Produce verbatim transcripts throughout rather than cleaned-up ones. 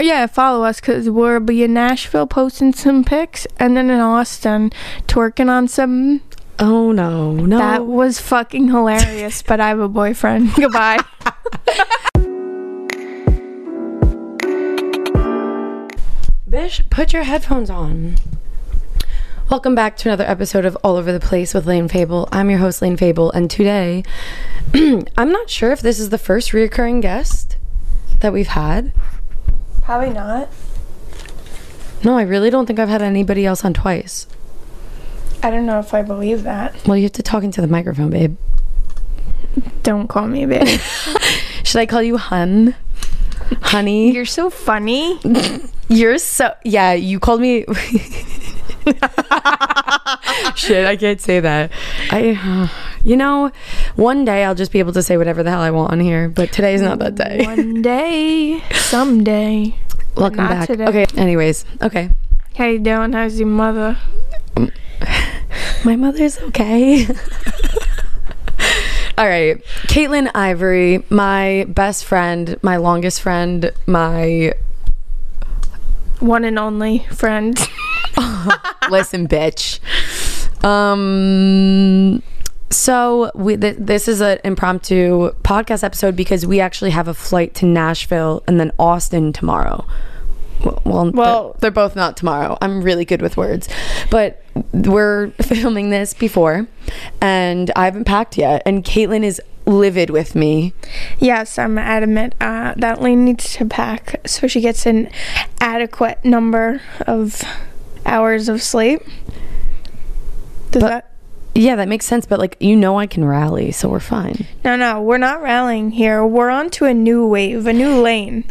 yeah, follow us because we'll be in Nashville posting some pics, and then in Austin twerking on some. Oh no, no. That was fucking hilarious, but I have a boyfriend. Goodbye. Bish, put your headphones on. Welcome back to another episode of All Over the Place with Layne Fable. I'm your host, Layne Fable, and today I'm not sure if this is the first reoccurring guest that we've had. Probably not. No, I really don't think I've had anybody else on twice. I don't know if I believe that. Well, you have to talk into the microphone, babe. Don't call me, babe. Should I call you hun? Honey? You're so funny. You're so... Yeah, you called me... Shit, I can't say that. I, you know, one day I'll just be able to say whatever the hell I want on here, but today's not that day. One day. Someday. Welcome back. Today. Okay, anyways. Okay. How you doing? How's your mother? Um, my mother's okay. All right. Caitlin Ivory, my best friend, my longest friend, my one and only friend. Listen, bitch. Um so we th this is an impromptu podcast episode because we actually have a flight to Nashville and then Austin tomorrow. Well, well, well they're, they're both not tomorrow. I'm really good with words. But we're filming this before and I haven't packed yet, and Caitlin is livid with me. Yes, I'm adamant uh, that Layne needs to pack so she gets an adequate number of hours of sleep. Does but, that yeah that makes sense, but like, you know, I can rally, so we're fine. No no, we're not rallying here. We're on to a new wave, a new Layne.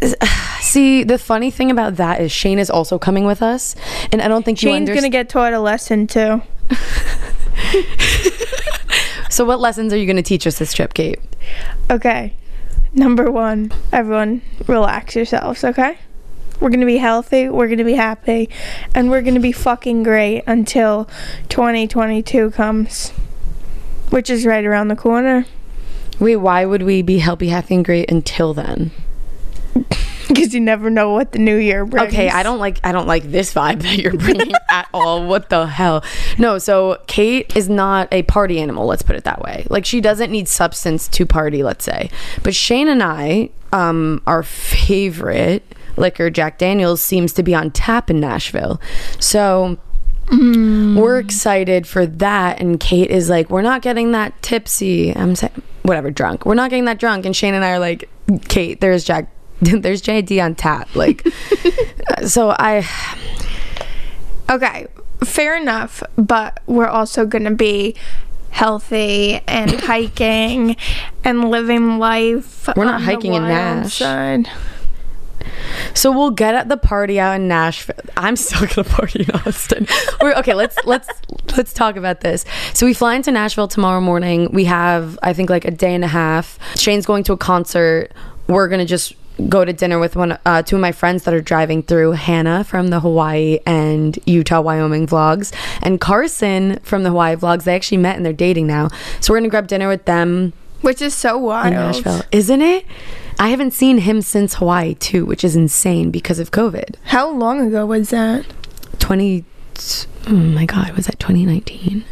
See, the funny thing about that is Shane is also coming with us, and I don't think Shane's you understand. Gonna get taught a lesson too. So what lessons are you gonna teach us this trip, Kate? Okay, number one, everyone relax yourselves, okay? We're going to be healthy, we're going to be happy, and we're going to be fucking great until twenty twenty-two comes, which is right around the corner. Wait, why would we be healthy, happy, and great until then? Because you never know what the new year brings. Okay, I don't like I don't like this vibe that you're bringing at all. What the hell? No, so Kate is not a party animal, let's put it that way. Like, she doesn't need substance to party, let's say. But Shane and I, um, our favorite... liquor, Jack Daniels, seems to be on tap in Nashville. So mm. we're excited for that. And Kate is like, we're not getting that tipsy. I'm saying, whatever, drunk. We're not getting that drunk. And Shane and I are like, Kate, there's Jack, there's J D on tap. Like, so I. Okay, fair enough. But we're also going to be healthy and hiking and living life. We're not hiking in Nash. Side. So we'll get at the party out in Nashville. I'm still gonna party in Austin. We're, okay, let's let's let's talk about this. So we fly into Nashville tomorrow morning. We have, I think, like a day and a half. Shane's going to a concert. We're gonna just go to dinner with one, uh, two of my friends that are driving through. Hannah from the Hawaii and Utah, Wyoming vlogs, and Carson from the Hawaii vlogs. They actually met and they're dating now. So we're gonna grab dinner with them, which is so wild in Nashville, isn't it? I haven't seen him since Hawaii, too, which is insane because of COVID. How long ago was that? twenty... Oh, my God. Was that twenty nineteen?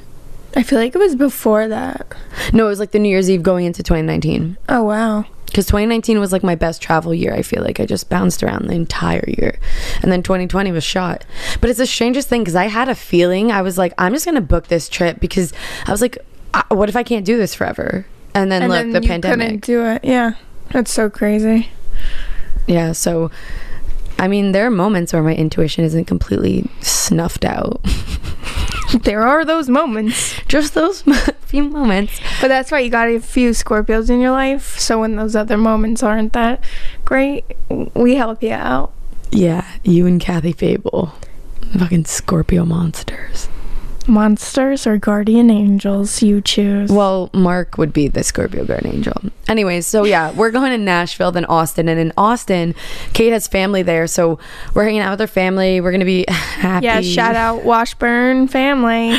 I feel like it was before that. No, it was like the New Year's Eve going into twenty nineteen. Oh, wow. Because twenty nineteen was like my best travel year, I feel like. I just bounced around the entire year. And then twenty twenty was shot. But it's the strangest thing because I had a feeling. I was like, I'm just going to book this trip because I was like, what if I can't do this forever? And then, and look, then the pandemic. And couldn't do it, yeah. That's so crazy. Yeah, so I mean, there are moments where my intuition isn't completely snuffed out. There are those moments, just those few moments. But that's why you got a few Scorpios in your life, so when those other moments aren't that great, we help you out. Yeah, you and Kathy Fable, fucking Scorpio monsters. Monsters or guardian angels, you choose. Well, Mark would be the Scorpio guardian angel. Anyways, so yeah, we're going to Nashville, then Austin, and in Austin, Kate has family there, so we're hanging out with her family. We're gonna be happy. Yeah, shout out Washburn family.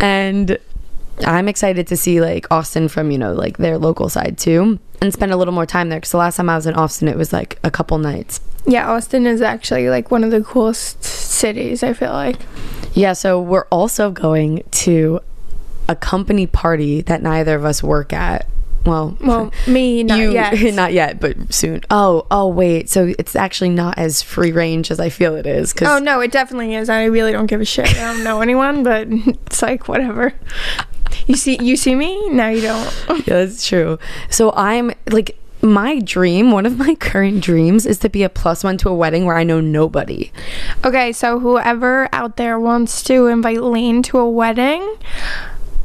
And I'm excited to see like Austin from, you know, like their local side too. and spend a little more time there, because the last time I was in Austin, it was like a couple nights. Yeah, Austin is actually like one of the coolest cities, I feel like. Yeah, so we're also going to a company party that neither of us work at. Well, well, me not you, yet. Not yet, but soon. Oh, oh, wait. So it's actually not as free range as I feel it is. Cause oh no, it definitely is. I really don't give a shit. I don't know anyone, but it's like whatever. You see, you see me? No, you don't. Yeah, that's true. So I'm like, my dream, one of my current dreams, is to be a plus one to a wedding where I know nobody. Okay, so whoever out there wants to invite Layne to a wedding,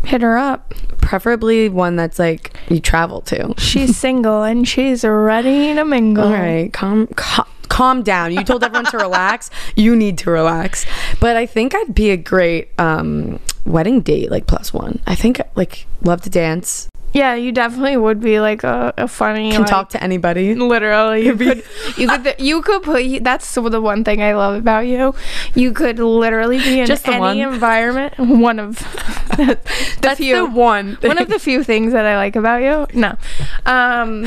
hit her up. Preferably one that's like you travel to. She's single and she's ready to mingle. All right, calm, cal- calm down. You told everyone to relax. You need to relax. But I think I'd be a great um, wedding date, like plus one. I think like love to dance. Yeah, you definitely would be like a, a funny. Can like, talk to anybody. Literally, you could. You could. You could put. That's the one thing I love about you. You could literally be in just any one. environment. One of the, the that's few. The one. Thing. One of the few things that I like about you. No. Um.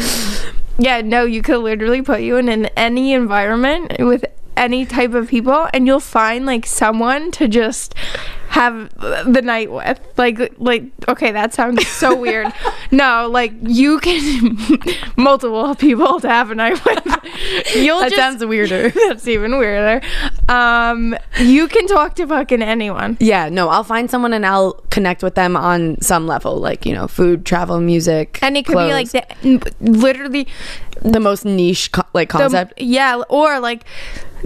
Yeah. No. You could literally put you in, in any environment with any type of people, and you'll find like someone to just have the night with. Like, like, okay, that sounds so weird. No, like you can multiple people to have a night with. You'll that just, sounds weirder. That's even weirder. Um, you can talk to fucking anyone. Yeah, no, I'll find someone and I'll connect with them on some level, like, you know, food, travel, music, and it could clothes. Be like the, literally the most niche co- like concept. The, yeah, or like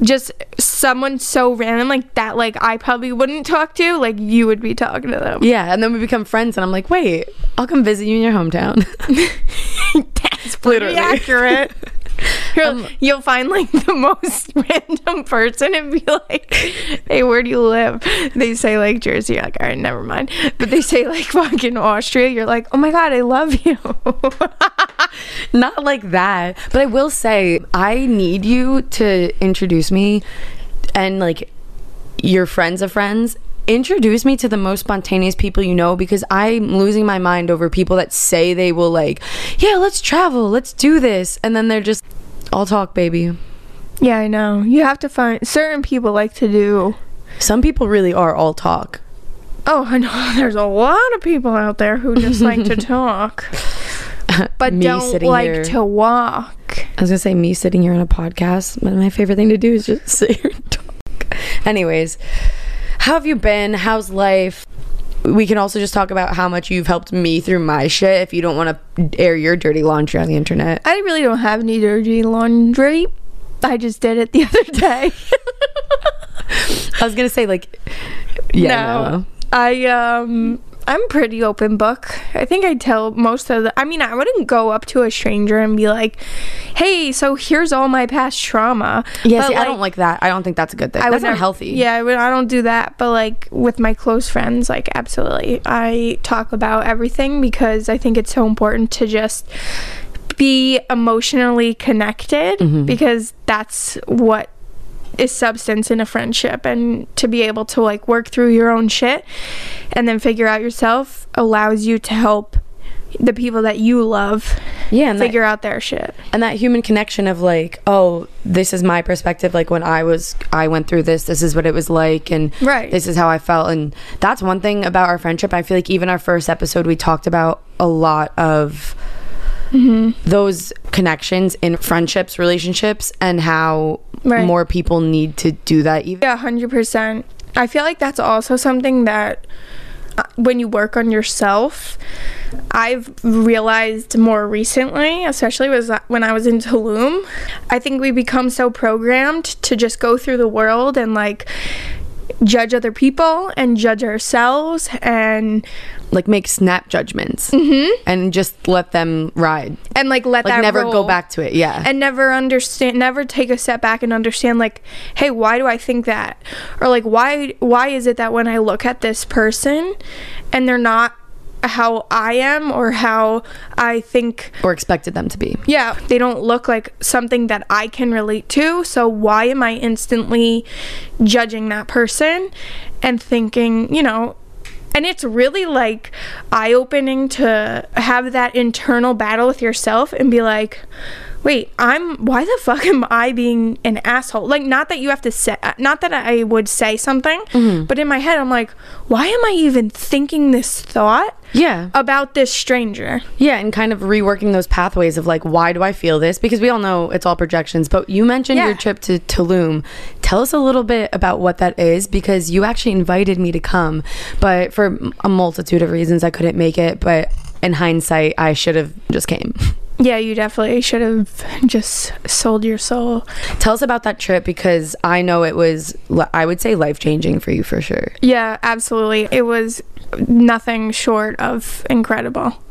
just someone so random like that, like I probably wouldn't talk to, like you would be talking to them. Yeah, and then we become friends and I'm like, wait, I'll come visit you in your hometown. That's pretty literally. accurate. Um, you'll find like the most random person and be like, hey, where do you live? They say like Jersey. You're like, all right, never mind. But they say like fucking Austria. You're like, oh my god, I love you. Not like that, but I will say I need you to introduce me, and like your friends of friends, introduce me to the most spontaneous people you know, because I'm losing my mind over people that say they will like, yeah, let's travel, let's do this, and then they're just all talk, baby. Yeah, I know. You have to find certain people like to do. Some people really are all talk. Oh, I know. There's a lot of people out there who just like to talk, but don't like here. to walk. I was gonna say me sitting here on a podcast, but my favorite thing to do is just sit here and talk. Anyways. How have you been? How's life? We can also just talk about how much you've helped me through my shit if you don't want to air your dirty laundry on the internet. I really don't have any dirty laundry. I just did it the other day. I was going to say, like, yeah. No, no. I, um... I'm pretty open book. I think I tell most of the... I mean, I wouldn't go up to a stranger and be like, hey, so here's all my past trauma. Yeah, see, like, I don't like that. I don't think that's a good thing. I that's not healthy. Yeah, I, would, I don't do that. But, like, with my close friends, like, absolutely. I talk about everything because I think it's so important to just be emotionally connected, mm-hmm. because that's what is substance in a friendship, and to be able to like work through your own shit and then figure out yourself allows you to help the people that you love yeah and figure that, out their shit, and that human connection of like, oh, this is my perspective, like when I was I went through this this is what it was like, and right. this is how I felt. And that's one thing about our friendship. I feel like even our first episode we talked about a lot of mm-hmm. those connections in friendships, relationships, and how right. more people need to do that. Even yeah, one hundred percent. I feel like that's also something that uh, when you work on yourself, I've realized more recently, especially was when I was in Tulum. I think we become so programmed to just go through the world and like judge other people and judge ourselves and like make snap judgments, mm-hmm. and just let them ride and like let like that never roll. Go back to it. Yeah, and never understand, never take a step back and understand like, hey, why do I think that? Or like, why why is it that when I look at this person and they're not how I am or how I think or expected them to be, yeah, they don't look like something that I can relate to, so why am I instantly judging that person and thinking, you know, And it's really like eye-opening to have that internal battle with yourself and be like, wait, I'm, why the fuck am I being an asshole? Like, not that you have to say, not that I would say something, mm-hmm. but in my head, I'm like, why am I even thinking this thought? Yeah. About this stranger. Yeah, and kind of reworking those pathways of like, why do I feel this? Because we all know it's all projections, but you mentioned yeah. your trip to Tulum. Tell us a little bit about what that is, because you actually invited me to come, but for a multitude of reasons, I couldn't make it, but in hindsight, I should have just came. Yeah, you definitely should have just sold your soul. Tell us about that trip, because I know it was, I would say, life-changing for you for sure. Yeah, absolutely. It was nothing short of incredible.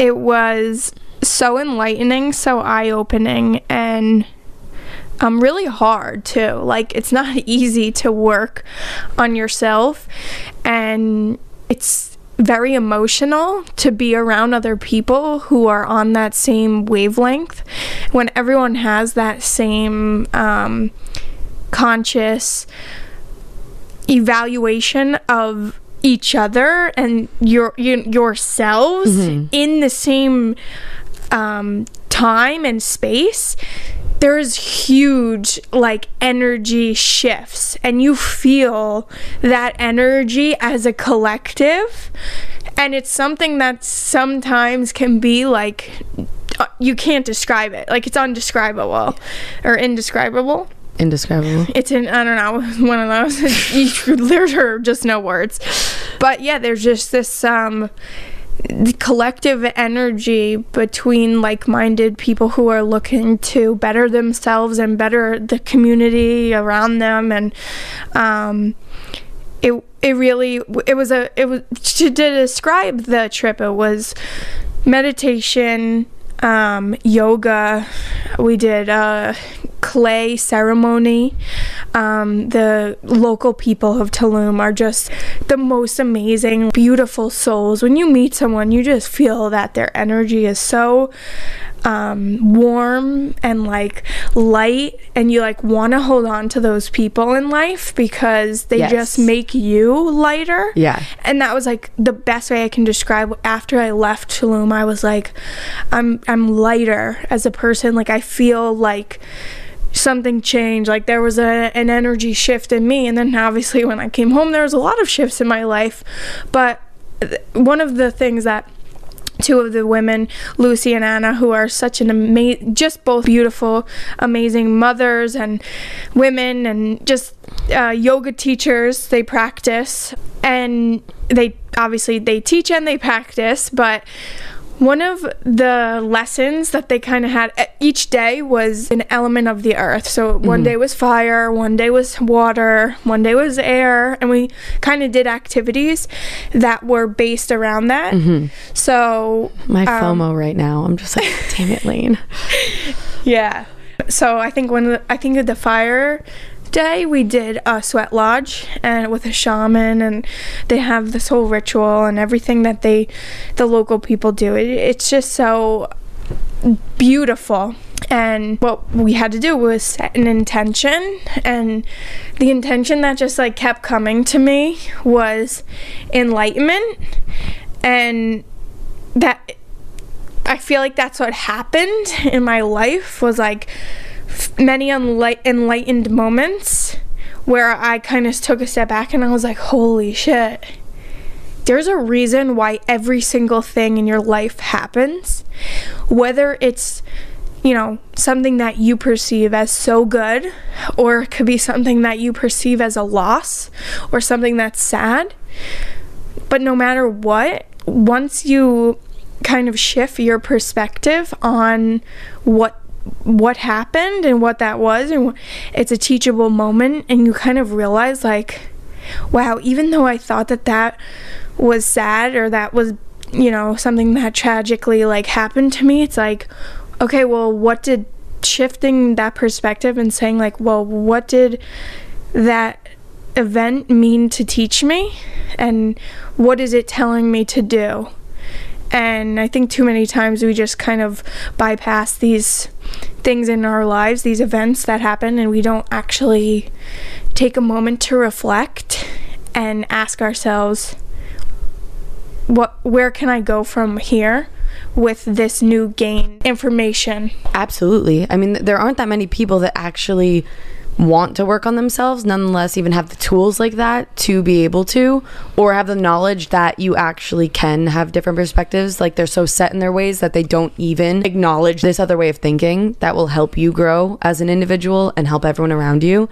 It was so enlightening, so eye-opening, and um, really hard, too. Like, it's not easy to work on yourself, and it's very emotional to be around other people who are on that same wavelength. When everyone has that same um, conscious evaluation of each other and your, your yourselves mm-hmm. in the same um, time and space, there's huge like energy shifts, and you feel that energy as a collective, and it's something that sometimes can be like, you can't describe it, like it's undescribable or indescribable. Indescribable. It's in, I don't know, one of those. You, there are just no words. But yeah, there's just this um the collective energy between like-minded people who are looking to better themselves and better the community around them, and um, it it really it was a it was to describe the trip. It was meditation, um, yoga. We did a clay ceremony. Um, the local people of Tulum are just the most amazing, beautiful souls. When you meet someone, you just feel that their energy is so um, warm and like light, and you like want to hold on to those people in life because they yes. just make you lighter. Yeah. And that was like the best way I can describe. After I left Tulum, I was like, I'm I'm lighter as a person. Like I feel like something changed, like there was a, an energy shift in me. And then obviously when I came home, there was a lot of shifts in my life. But th- one of the things that two of the women, Lucy and Anna, who are such an amazing, just both beautiful, amazing mothers and women and just uh, yoga teachers, they practice, and they obviously they teach and they practice. But one of the lessons that they kind of had each day was an element of the earth. So one mm-hmm. day was fire, one day was water, one day was air, and we kind of did activities that were based around that. Mm-hmm. So my um, FOMO right now, I'm just like, damn it, Layne. Yeah. So I think one of the, I think that the fire day we did a sweat lodge and with a shaman, and they have this whole ritual and everything that they the local people do. It, it's just so beautiful. And what we had to do was set an intention, and the intention that just like kept coming to me was enlightenment. And that, I feel like that's what happened in my life, was like many unli- enlightened moments where I kind of took a step back and I was like, holy shit, there's a reason why every single thing in your life happens, whether it's, you know, something that you perceive as so good, or it could be something that you perceive as a loss or something that's sad. But no matter what, once you kind of shift your perspective on what what happened and what that was, and it's a teachable moment, and you kind of realize like, wow, even though I thought that that was sad, or that was, you know, something that tragically like happened to me, it's like, okay, well, what did, shifting that perspective and saying like, well, what did that event mean to teach me, and what is it telling me to do? And I think too many times we just kind of bypass these things in our lives, these events that happen, and we don't actually take a moment to reflect and ask ourselves, what, where can I go from here with this new gained information? Absolutely. I mean, there aren't that many people that actually want to work on themselves, nonetheless even have the tools like that to be able to, or have the knowledge that you actually can have different perspectives. Like, they're so set in their ways that they don't even acknowledge this other way of thinking that will help you grow as an individual and help everyone around you.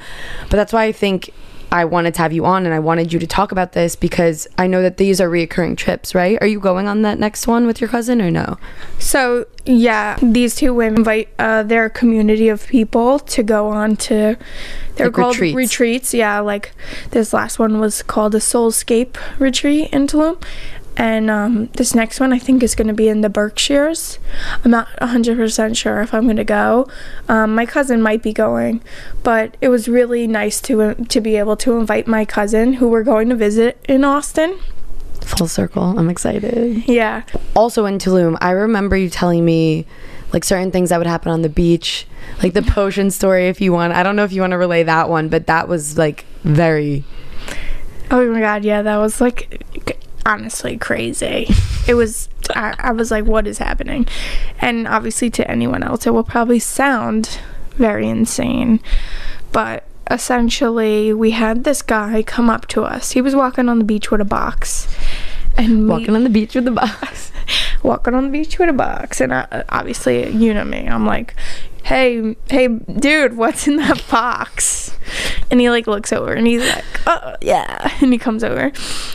But that's why I think I wanted to have you on, and I wanted you to talk about this, because I know that these are reoccurring trips, right? Are you going on that next one with your cousin or no? So yeah, these two women invite uh, their community of people to go on to, they're like called retreats. retreats. Yeah, like this last one was called a Soulscape retreat in Tulum. And um, this next one, I think, is going to be in the Berkshires. I'm not one hundred percent sure if I'm going to go. Um, my cousin might be going, but it was really nice to to be able to invite my cousin, who we're going to visit in Austin. Full circle. I'm excited. Yeah. Also in Tulum, I remember you telling me, like, certain things that would happen on the beach, like the potion story, if you want. I don't know if you want to relay that one, but that was, like, very... Oh, my God. Yeah, that was, like... honestly crazy. It was I, I was like, what is happening? And obviously to anyone else it will probably sound very insane, but essentially we had this guy come up to us. He was walking on the beach with a box and walking we, on the beach with a box walking on the beach with a box and I, obviously, you know me, I'm like, hey hey dude, what's in that box? And he like looks over and he's like, oh yeah, and he comes over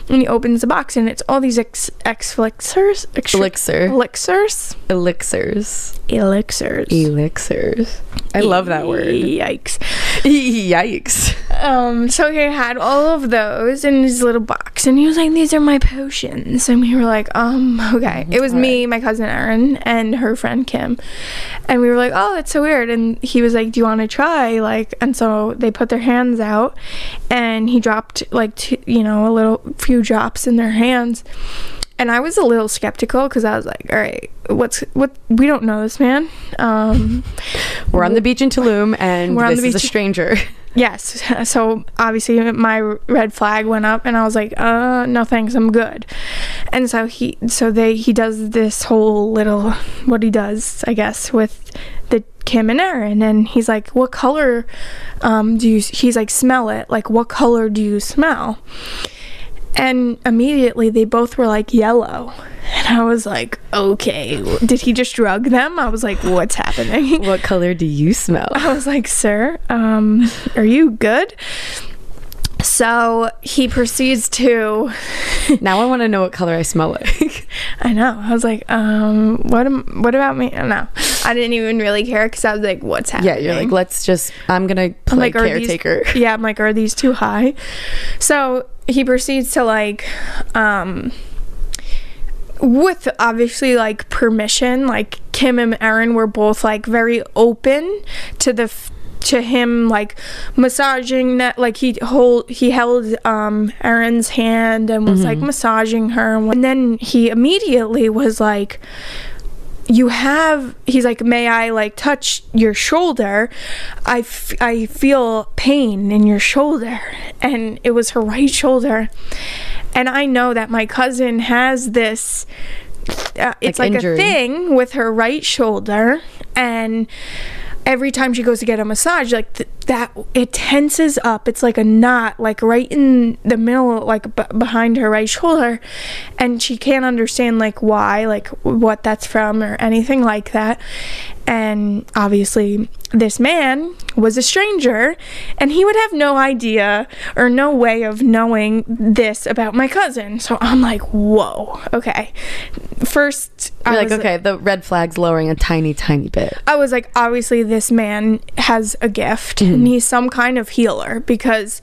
and he opens the box and it's all these ex ex elixirs elixir elixirs elixirs elixirs elixirs I love that word. Yikes. Yikes. Um so he had all of those in his little box and he was like, these are my potions. And we were like, um okay. It was all me, right. My cousin Erin and her friend Kim, and we were like, oh, that's so weird. And he was like, do you want to try? Like, and so they put their hands out and he dropped like two, you know, a little few drops in their hands. And I was a little skeptical because I was like, all right, what's what? We don't know this man. Um, we're on the beach in Tulum and we're on this the beach. Is a stranger. Yes. So obviously my red flag went up and I was like, uh, no, thanks. I'm good. And so he so they he does this whole little what he does, I guess, with the Kim and Erin. And he's like, what color um, do you he's like, smell it. Like, what color do you smell? And immediately they both were like, yellow. And I was like, okay, did he just drug them? I was like, what's happening? What color do you smell? I was like, sir, um, are you good? So he proceeds to... Now I want to know what color I smell like. I know. I was like, um, what am, What about me? I don't know. I didn't even really care because I was like, what's happening? Yeah, you're like, let's just... I'm going to play like, caretaker. These, yeah, I'm like, are these too high? So he proceeds to, like... um. with obviously like permission, like Kim and Erin were both like very open to the f to him like massaging that, like he hold he held um Erin's hand and was mm-hmm. like massaging her, and then he immediately was like, you have he's like, may I like touch your shoulder? I, f I feel pain in your shoulder. And it was her right shoulder. And I know that my cousin has this uh, it's like, like a thing with her right shoulder, and every time she goes to get a massage, like th that it tenses up. It's like a knot, like right in the middle, like b behind her right shoulder, and she can't understand like why, like what that's from or anything like that. And obviously this man was a stranger and he would have no idea or no way of knowing this about my cousin. So I'm like, whoa, okay. First You're I like was, okay, the red flag's lowering a tiny tiny bit. I was like, obviously this man has a gift mm-hmm. and he's some kind of healer, because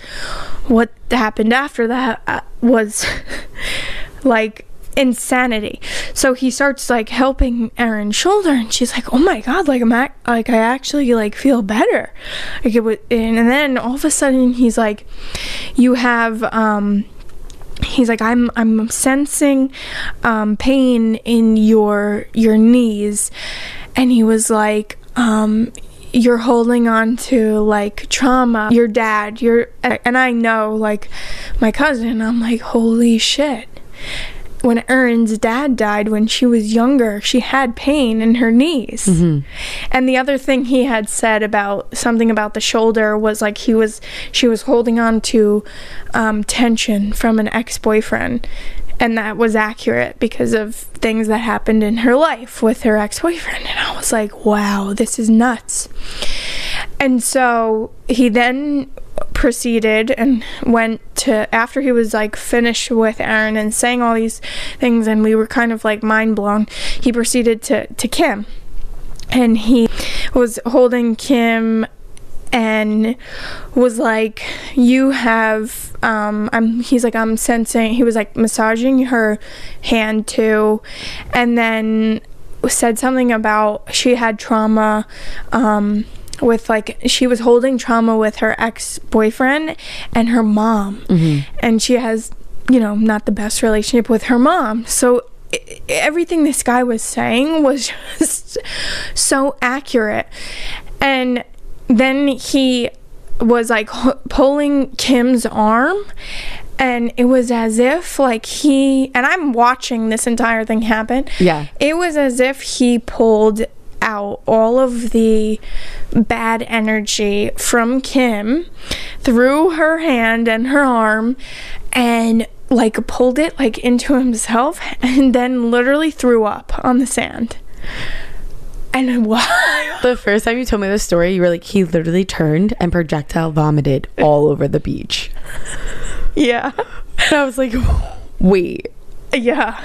what happened after that was like insanity. So he starts like helping Erin's shoulder, and she's like, oh my god, like I'm act like I actually like feel better, like it was. And then all of a sudden he's like, you have um he's like, I'm I'm sensing um pain in your your knees. And he was like, um you're holding on to like trauma, your dad, your and I know like my cousin. I'm like, holy shit. when Erin's dad died when she was younger, she had pain in her knees. Mm-hmm. And the other thing he had said about something about the shoulder was like he was she was holding on to um, tension from an ex-boyfriend. And that was accurate because of things that happened in her life with her ex-boyfriend. And I was like, wow, this is nuts. And so he then proceeded and went to, after he was like finished with Erin and saying all these things, and we were kind of like mind blown, he proceeded to, to Kim. And he was holding Kim and was like, you have, um, I'm, he's like, I'm sensing, he was like massaging her hand too, and then said something about she had trauma, um, with like, she was holding trauma with her ex-boyfriend and her mom, mm-hmm. and she has, you know, not the best relationship with her mom, so it, everything this guy was saying was just so accurate. And then he was like h- pulling Kim's arm, and it was as if like he, and I'm watching this entire thing happen. Yeah. It was as if he pulled out all of the bad energy from Kim through her hand and her arm, and like pulled it like into himself, and then literally threw up on the sand. And why? The first time you told me this story, you were like, he literally turned and projectile vomited all over the beach. Yeah. And I was like, wait. Yeah.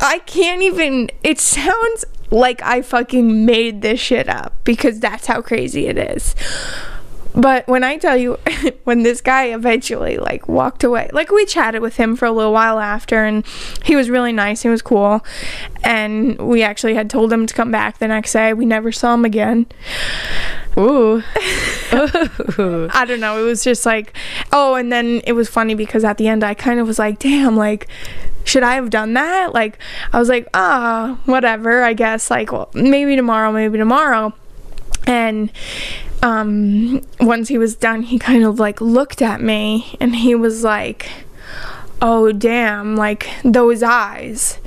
I can't even, it sounds like I fucking made this shit up because that's how crazy it is. But when I tell you, when this guy eventually like walked away, like we chatted with him for a little while after, and he was really nice, he was cool, and we actually had told him to come back the next day. We never saw him again. Ooh. Ooh. I don't know, it was just like, oh, and then it was funny because at the end I kind of was like, damn, like, should I have done that? Like, I was like, ah, oh, whatever, I guess, like, well, maybe tomorrow, maybe tomorrow. And um once he was done, he kind of like looked at me and he was like, oh damn, like those eyes.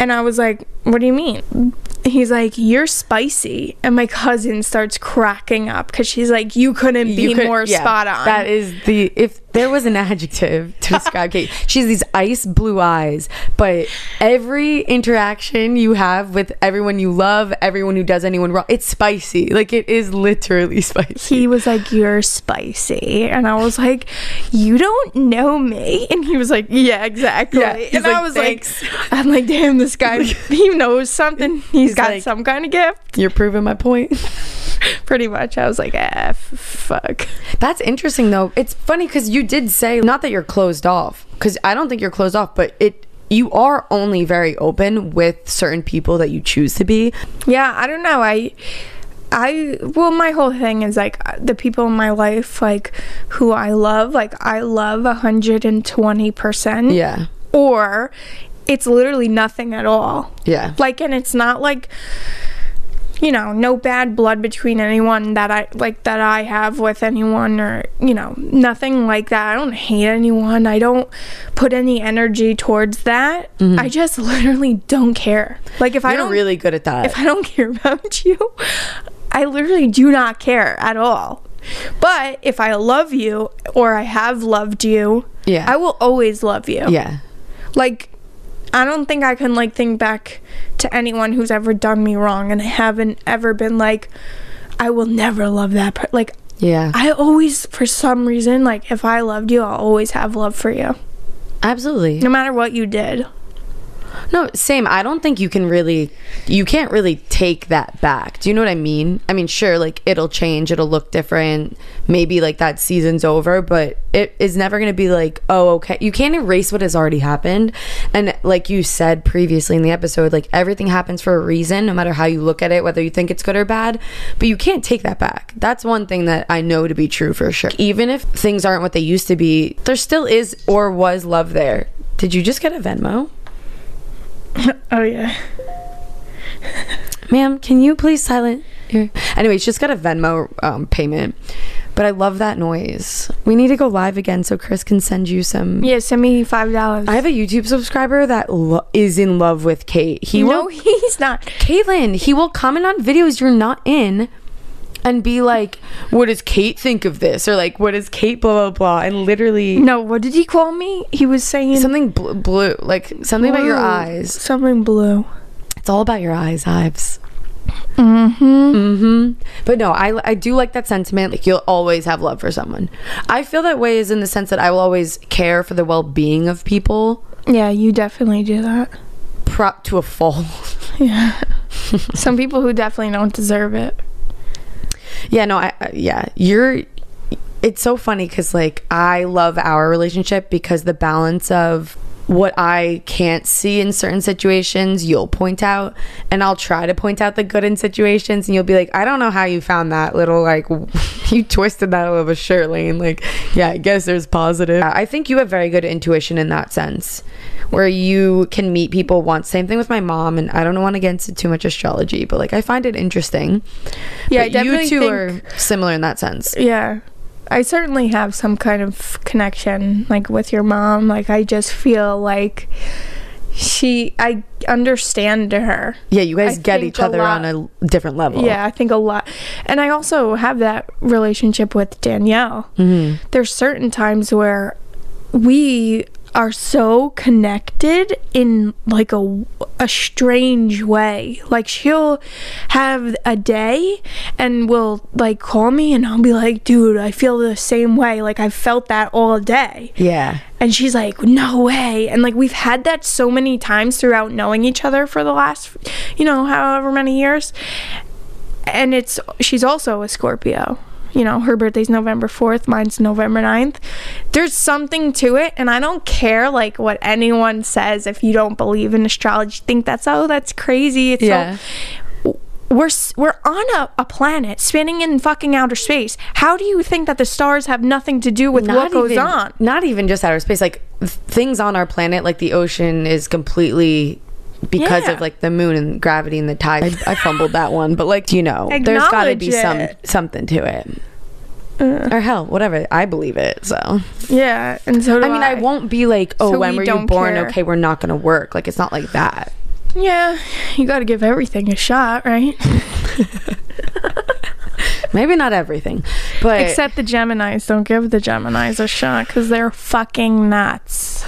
And I was like, what do you mean? He's like, you're spicy. And my cousin starts cracking up because she's like, you couldn't be you could, more yeah, spot on. That is the, if there was an adjective to describe Kate, she has these ice blue eyes. But every interaction you have with everyone you love, everyone who does anyone wrong, it's spicy. Like, it is literally spicy. He was like, you're spicy. And I was like, you don't know me. And he was like, yeah, exactly. Yeah. And like, I was thanks. like, I'm like, damn, this guy, he knows something. He's, He's got like, some kind of gift. You're proving my point. Pretty much. I was like, ah, f- fuck. That's interesting, though. It's funny because you did say, not that you're closed off, because I don't think you're closed off, but it you are only very open with certain people that you choose to be. Yeah, I don't know. I... I well my whole thing is like the people in my life, like who I love, like I love one hundred twenty percent, yeah, or it's literally nothing at all. Yeah, like, and it's not like, you know, no bad blood between anyone that I like that I have with anyone, or, you know, nothing like that. I don't hate anyone, I don't put any energy towards that. Mm-hmm. I just literally don't care. Like, if You're I don't really good at that. If I don't care about you, I literally do not care at all. But if I love you, or I have loved you, yeah, I will always love you. Yeah. Like, I don't think I can like think back to anyone who's ever done me wrong, and I haven't ever been like, I will never love that per-. Like, yeah, I always, for some reason, like if I loved you, I'll always have love for you. Absolutely, no matter what you did. No, same. I don't think you can really, you can't really take that back. Do you know what I mean? I mean, sure, like it'll change, it'll look different. Maybe like that season's over, but it is never going to be like, oh, okay. You can't erase what has already happened. And like you said previously in the episode, like everything happens for a reason, no matter how you look at it, whether you think it's good or bad, but you can't take that back. That's one thing that I know to be true for sure. Even if things aren't what they used to be, there still is or was love there. Did you just get a Venmo? Oh yeah. Ma'am, can you please silent your... Anyway, she just got a Venmo um, payment. But I love that noise. We need to go live again so Chris can send you some. Yeah, send me five dollars. I have a YouTube subscriber that lo- is in love with Kate. He No, will, he's not. Caitlin, he will comment on videos you're not in and be like, what does Kate think of this? Or like, what does Kate blah, blah, blah? And literally. No, what did he call me? He was saying. Something bl- blue. Like, something blue. About your eyes. Something blue. It's all about your eyes, Ives. Mm-hmm. Mm-hmm. But no, I, I do like that sentiment. Like, you'll always have love for someone. I feel that way is in the sense that I will always care for the well-being of people. Yeah, you definitely do that. Prop to a fault. Yeah. Some people who definitely don't deserve it. Yeah, no, I, yeah. You're, it's so funny because, like, I love our relationship because the balance of what I can't see in certain situations, you'll point out, and I'll try to point out the good in situations, and you'll be like, I don't know how you found that little, like, you twisted that out of a shirt, Layne. Like, yeah, I guess there's positive. I think you have very good intuition in that sense, where you can meet people once. Same thing with my mom, and I don't want to get into too much astrology, but, like, I find it interesting. Yeah, I definitely you two think, are similar in that sense. Yeah. I certainly have some kind of connection, like, with your mom. Like, I just feel like she, I understand her. Yeah, you guys I get each other lot. on a different level. Yeah, I think a lot. And I also have that relationship with Danielle. Mm-hmm. There's certain times where we are so connected in, like, a, a strange way. Like, she'll have a day and will, like, call me, and I'll be like, dude, I feel the same way. Like, I've felt that all day. Yeah. And she's like, no way. And, like, we've had that so many times throughout knowing each other for the last, you know, however many years. And it's, she's also a Scorpio. You know, her birthday's November fourth, mine's November ninth. There's something to it, and I don't care, like, what anyone says. If you don't believe in astrology, think that's, oh, that's crazy. It's yeah. So, we're, we're on a, a planet spinning in fucking outer space. How do you think that the stars have nothing to do with not what goes even, on? Not even just outer space. Like, th- things on our planet, like the ocean is completely... because yeah. of like the moon and gravity and the tide. I, I fumbled that one, but like, you know, there's gotta be it. some something to it, uh, or hell, whatever. I believe it, so yeah. And so do I mean I. I won't be like, oh, so when we were you born? Care. Okay, we're not gonna work. Like, it's not like that. Yeah, you gotta give everything a shot, right? Maybe not everything, but except the Geminis. Don't give the Geminis a shot because they're fucking nuts.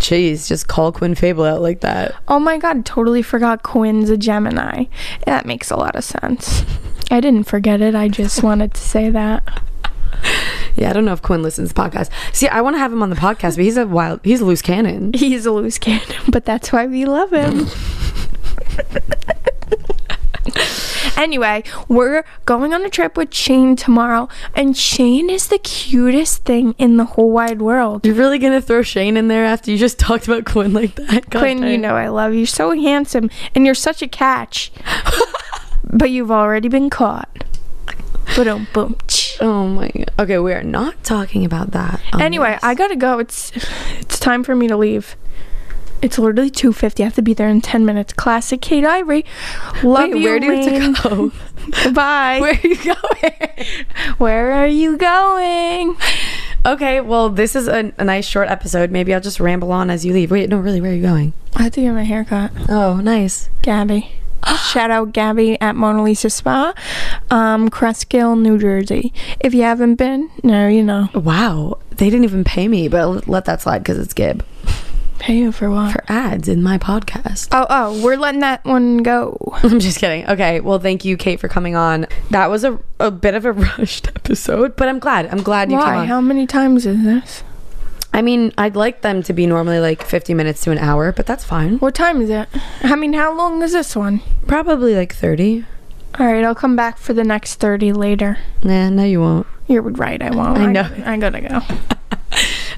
Jeez, just call Quinn Fable out like that. Oh my god, totally forgot Quinn's a Gemini. That makes a lot of sense. I didn't forget it, I just wanted to say that. Yeah, I don't know if Quinn listens to the podcast. See, I want to have him on the podcast, but he's a wild, he's a loose cannon. He's a loose cannon, but that's why we love him. Anyway, we're going on a trip with Shane tomorrow, and Shane is the cutest thing in the whole wide world. You're really gonna throw Shane in there after you just talked about Quinn like that? God Quinn, damn. You know I love you. You're so handsome, and you're such a catch. But you've already been caught. Boom, boom. Oh my god. Okay, we are not talking about that. Anyway, this. I gotta go. It's it's time for me to leave. It's literally two fifty. I have to be there in ten minutes. Classic Kate Ivory. Love Wait, you, where do you have to go? Goodbye. Where are you going? Where are you going? Okay, well, this is a, a nice short episode. Maybe I'll just ramble on as you leave. Wait, no, really, where are you going? I have to get my hair cut. Oh, nice. Gabby. Shout out Gabby at Mona Lisa Spa, um, Crestgill, New Jersey. If you haven't been, no, you know. Wow, they didn't even pay me, but let that slide because it's Gib. Pay you for what? For ads in my podcast. Oh, oh, we're letting that one go. I'm just kidding. Okay, well, thank you, Kate, for coming on. That was a, a bit of a rushed episode, but I'm glad. I'm glad you Why? came on. How many times is this? I mean, I'd like them to be normally like fifty minutes to an hour, but that's fine. What time is it? I mean, how long is this one? Probably like thirty. All right, I'll come back for the next thirty later. Nah, no, you won't. You're right, I won't. I know. I gotta, I gotta go.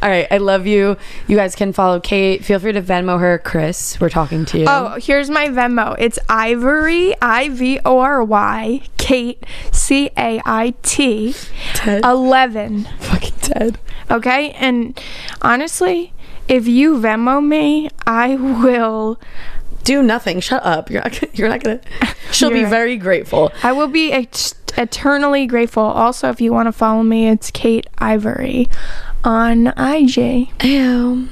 All right, I love you. You guys can follow Kate. Feel free to Venmo her, Chris. We're talking to you. Oh, here's my Venmo. It's Ivory, I V O R Y, Kate, C A I T, Ted. eleven. Fucking Ted. Okay, and honestly, if you Venmo me, I will... do nothing. Shut up. You're not, you're not gonna... She'll you're be right. very grateful. I will be ex- eternally grateful. Also, if you want to follow me, it's Kate Ivory on I G. Ew.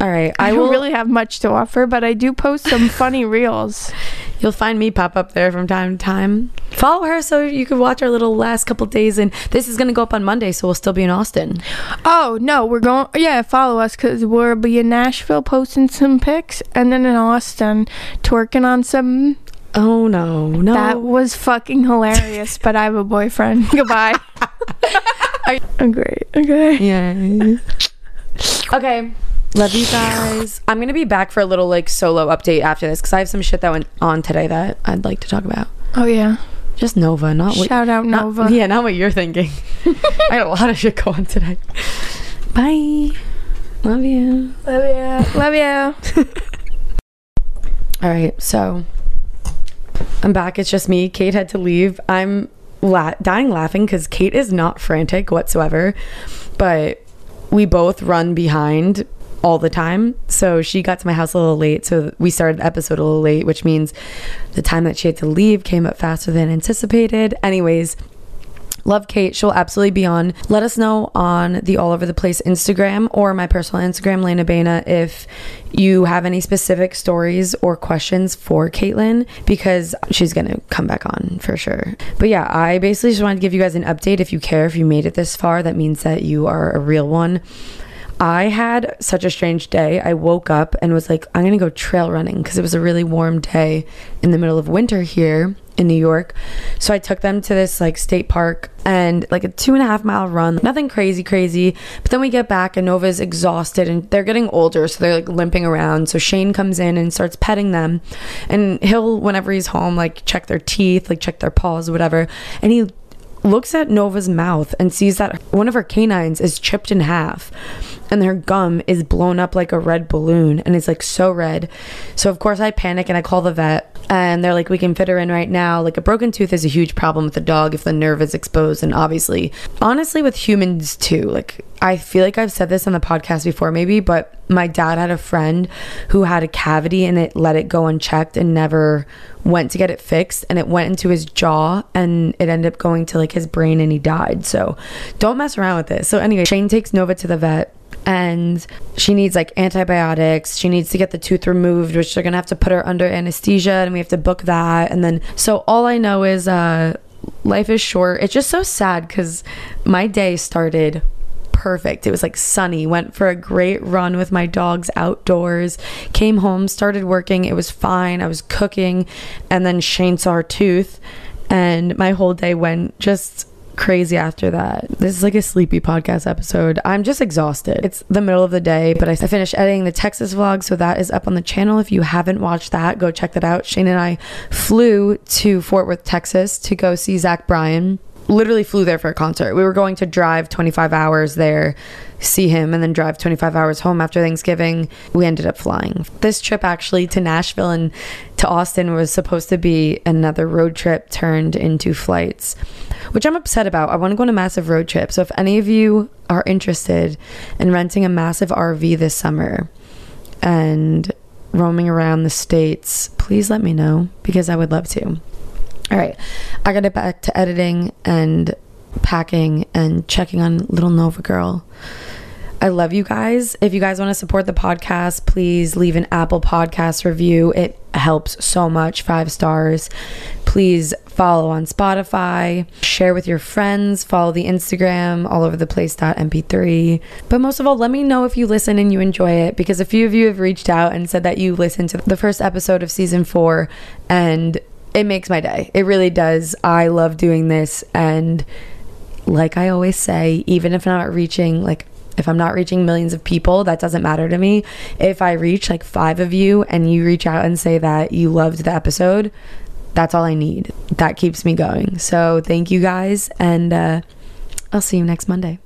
All right. I, I don't will... really have much to offer, but I do post some funny reels. You'll find me pop up there from time to time. Follow her so you can watch our little last couple days. And this is going to go up on Monday, so we'll still be in Austin. Oh, no. We're going... Yeah, follow us because we'll be in Nashville posting some pics and then in Austin twerking on some... Oh, no. No. That was fucking hilarious, but I have a boyfriend. Goodbye. Are you- I'm great. Okay. Yeah. Okay. Love you guys. I'm going to be back for a little like solo update after this because I have some shit that went on today that I'd like to talk about. Oh, yeah. Just Nova. Not what, Shout out not, Nova. Yeah, not what you're thinking. I had a lot of shit going today. Bye. Love you. Love you. Love you. All right. So I'm back. It's just me. Kate had to leave. I'm la- dying laughing because Kate is not frantic whatsoever. But we both run behind all the time. So she got to my house a little late. So we started the episode a little late, which means the time that she had to leave came up faster than anticipated. Anyways, love Kate. She'll absolutely be on. Let us know on the All Over the Place Instagram or my personal Instagram, Lena Baina, if you have any specific stories or questions for Caitlin, because she's going to come back on for sure. But yeah, I basically just wanted to give you guys an update. If you care, if you made it this far, that means that you are a real one. I had such a strange day. I woke up and was like, I'm going to go trail running because it was a really warm day in the middle of winter here in New York. So I took them to this like state park and like a two and a half mile run. Nothing crazy, crazy. But then we get back and Nova's exhausted and they're getting older. So they're like limping around. So Shane comes in and starts petting them. And he'll, whenever he's home, like check their teeth, like check their paws, whatever. And he looks at Nova's mouth and sees that one of her canines is chipped in half and her gum is blown up like a red balloon and it's like so red. So of course I panic and I call the vet and they're like, we can fit her in right now. Like a broken tooth is a huge problem with the dog if the nerve is exposed, and obviously honestly with humans too. Like I feel like I've said this on the podcast before maybe, but my dad had a friend who had a cavity and it let it go unchecked and never went to get it fixed, and it went into his jaw and it ended up going to like his brain and he died. So don't mess around with this. So anyway, Shane takes Nova to the vet and she needs like antibiotics. She needs to get the tooth removed, which they're gonna have to put her under anesthesia and we have to book that. And then so all I know is uh life is short. It's just so sad because my day started perfect. It was like sunny, went for a great run with my dogs outdoors, came home, started working. It was fine. I was cooking and then Shane saw her tooth and my whole day went just crazy after that. This is like a sleepy podcast episode. I'm just exhausted. It's the middle of the day, but I finished editing the Texas vlog, so that is up on the channel. If you haven't watched that, go check that out. Shane and I flew to Fort Worth, Texas to go see Zach Bryan. Literally flew there for a concert. We were going to drive twenty-five hours there, see him, and then drive twenty-five hours home after Thanksgiving. We ended up flying. This trip actually to Nashville and to Austin was supposed to be another road trip turned into flights, which I'm upset about. I want to go on a massive road trip. So if any of you are interested in renting a massive R V this summer and roaming around the states, please let me know because I would love to. All right, I got it back to editing and packing and checking on little Nova girl. I love you guys. If you guys want to support the podcast, please leave an Apple Podcast review. It helps so much. Five stars. Please follow on Spotify. Share with your friends. Follow the Instagram, all over the place dot m p three. But most of all, let me know if you listen and you enjoy it, because a few of you have reached out and said that you listened to the first episode of season four and it makes my day. It really does. I love doing this. And like I always say, even if I'm not reaching, like if I'm not reaching millions of people, that doesn't matter to me. If I reach like five of you and you reach out and say that you loved the episode, that's all I need. That keeps me going. So thank you guys. And uh, I'll see you next Monday.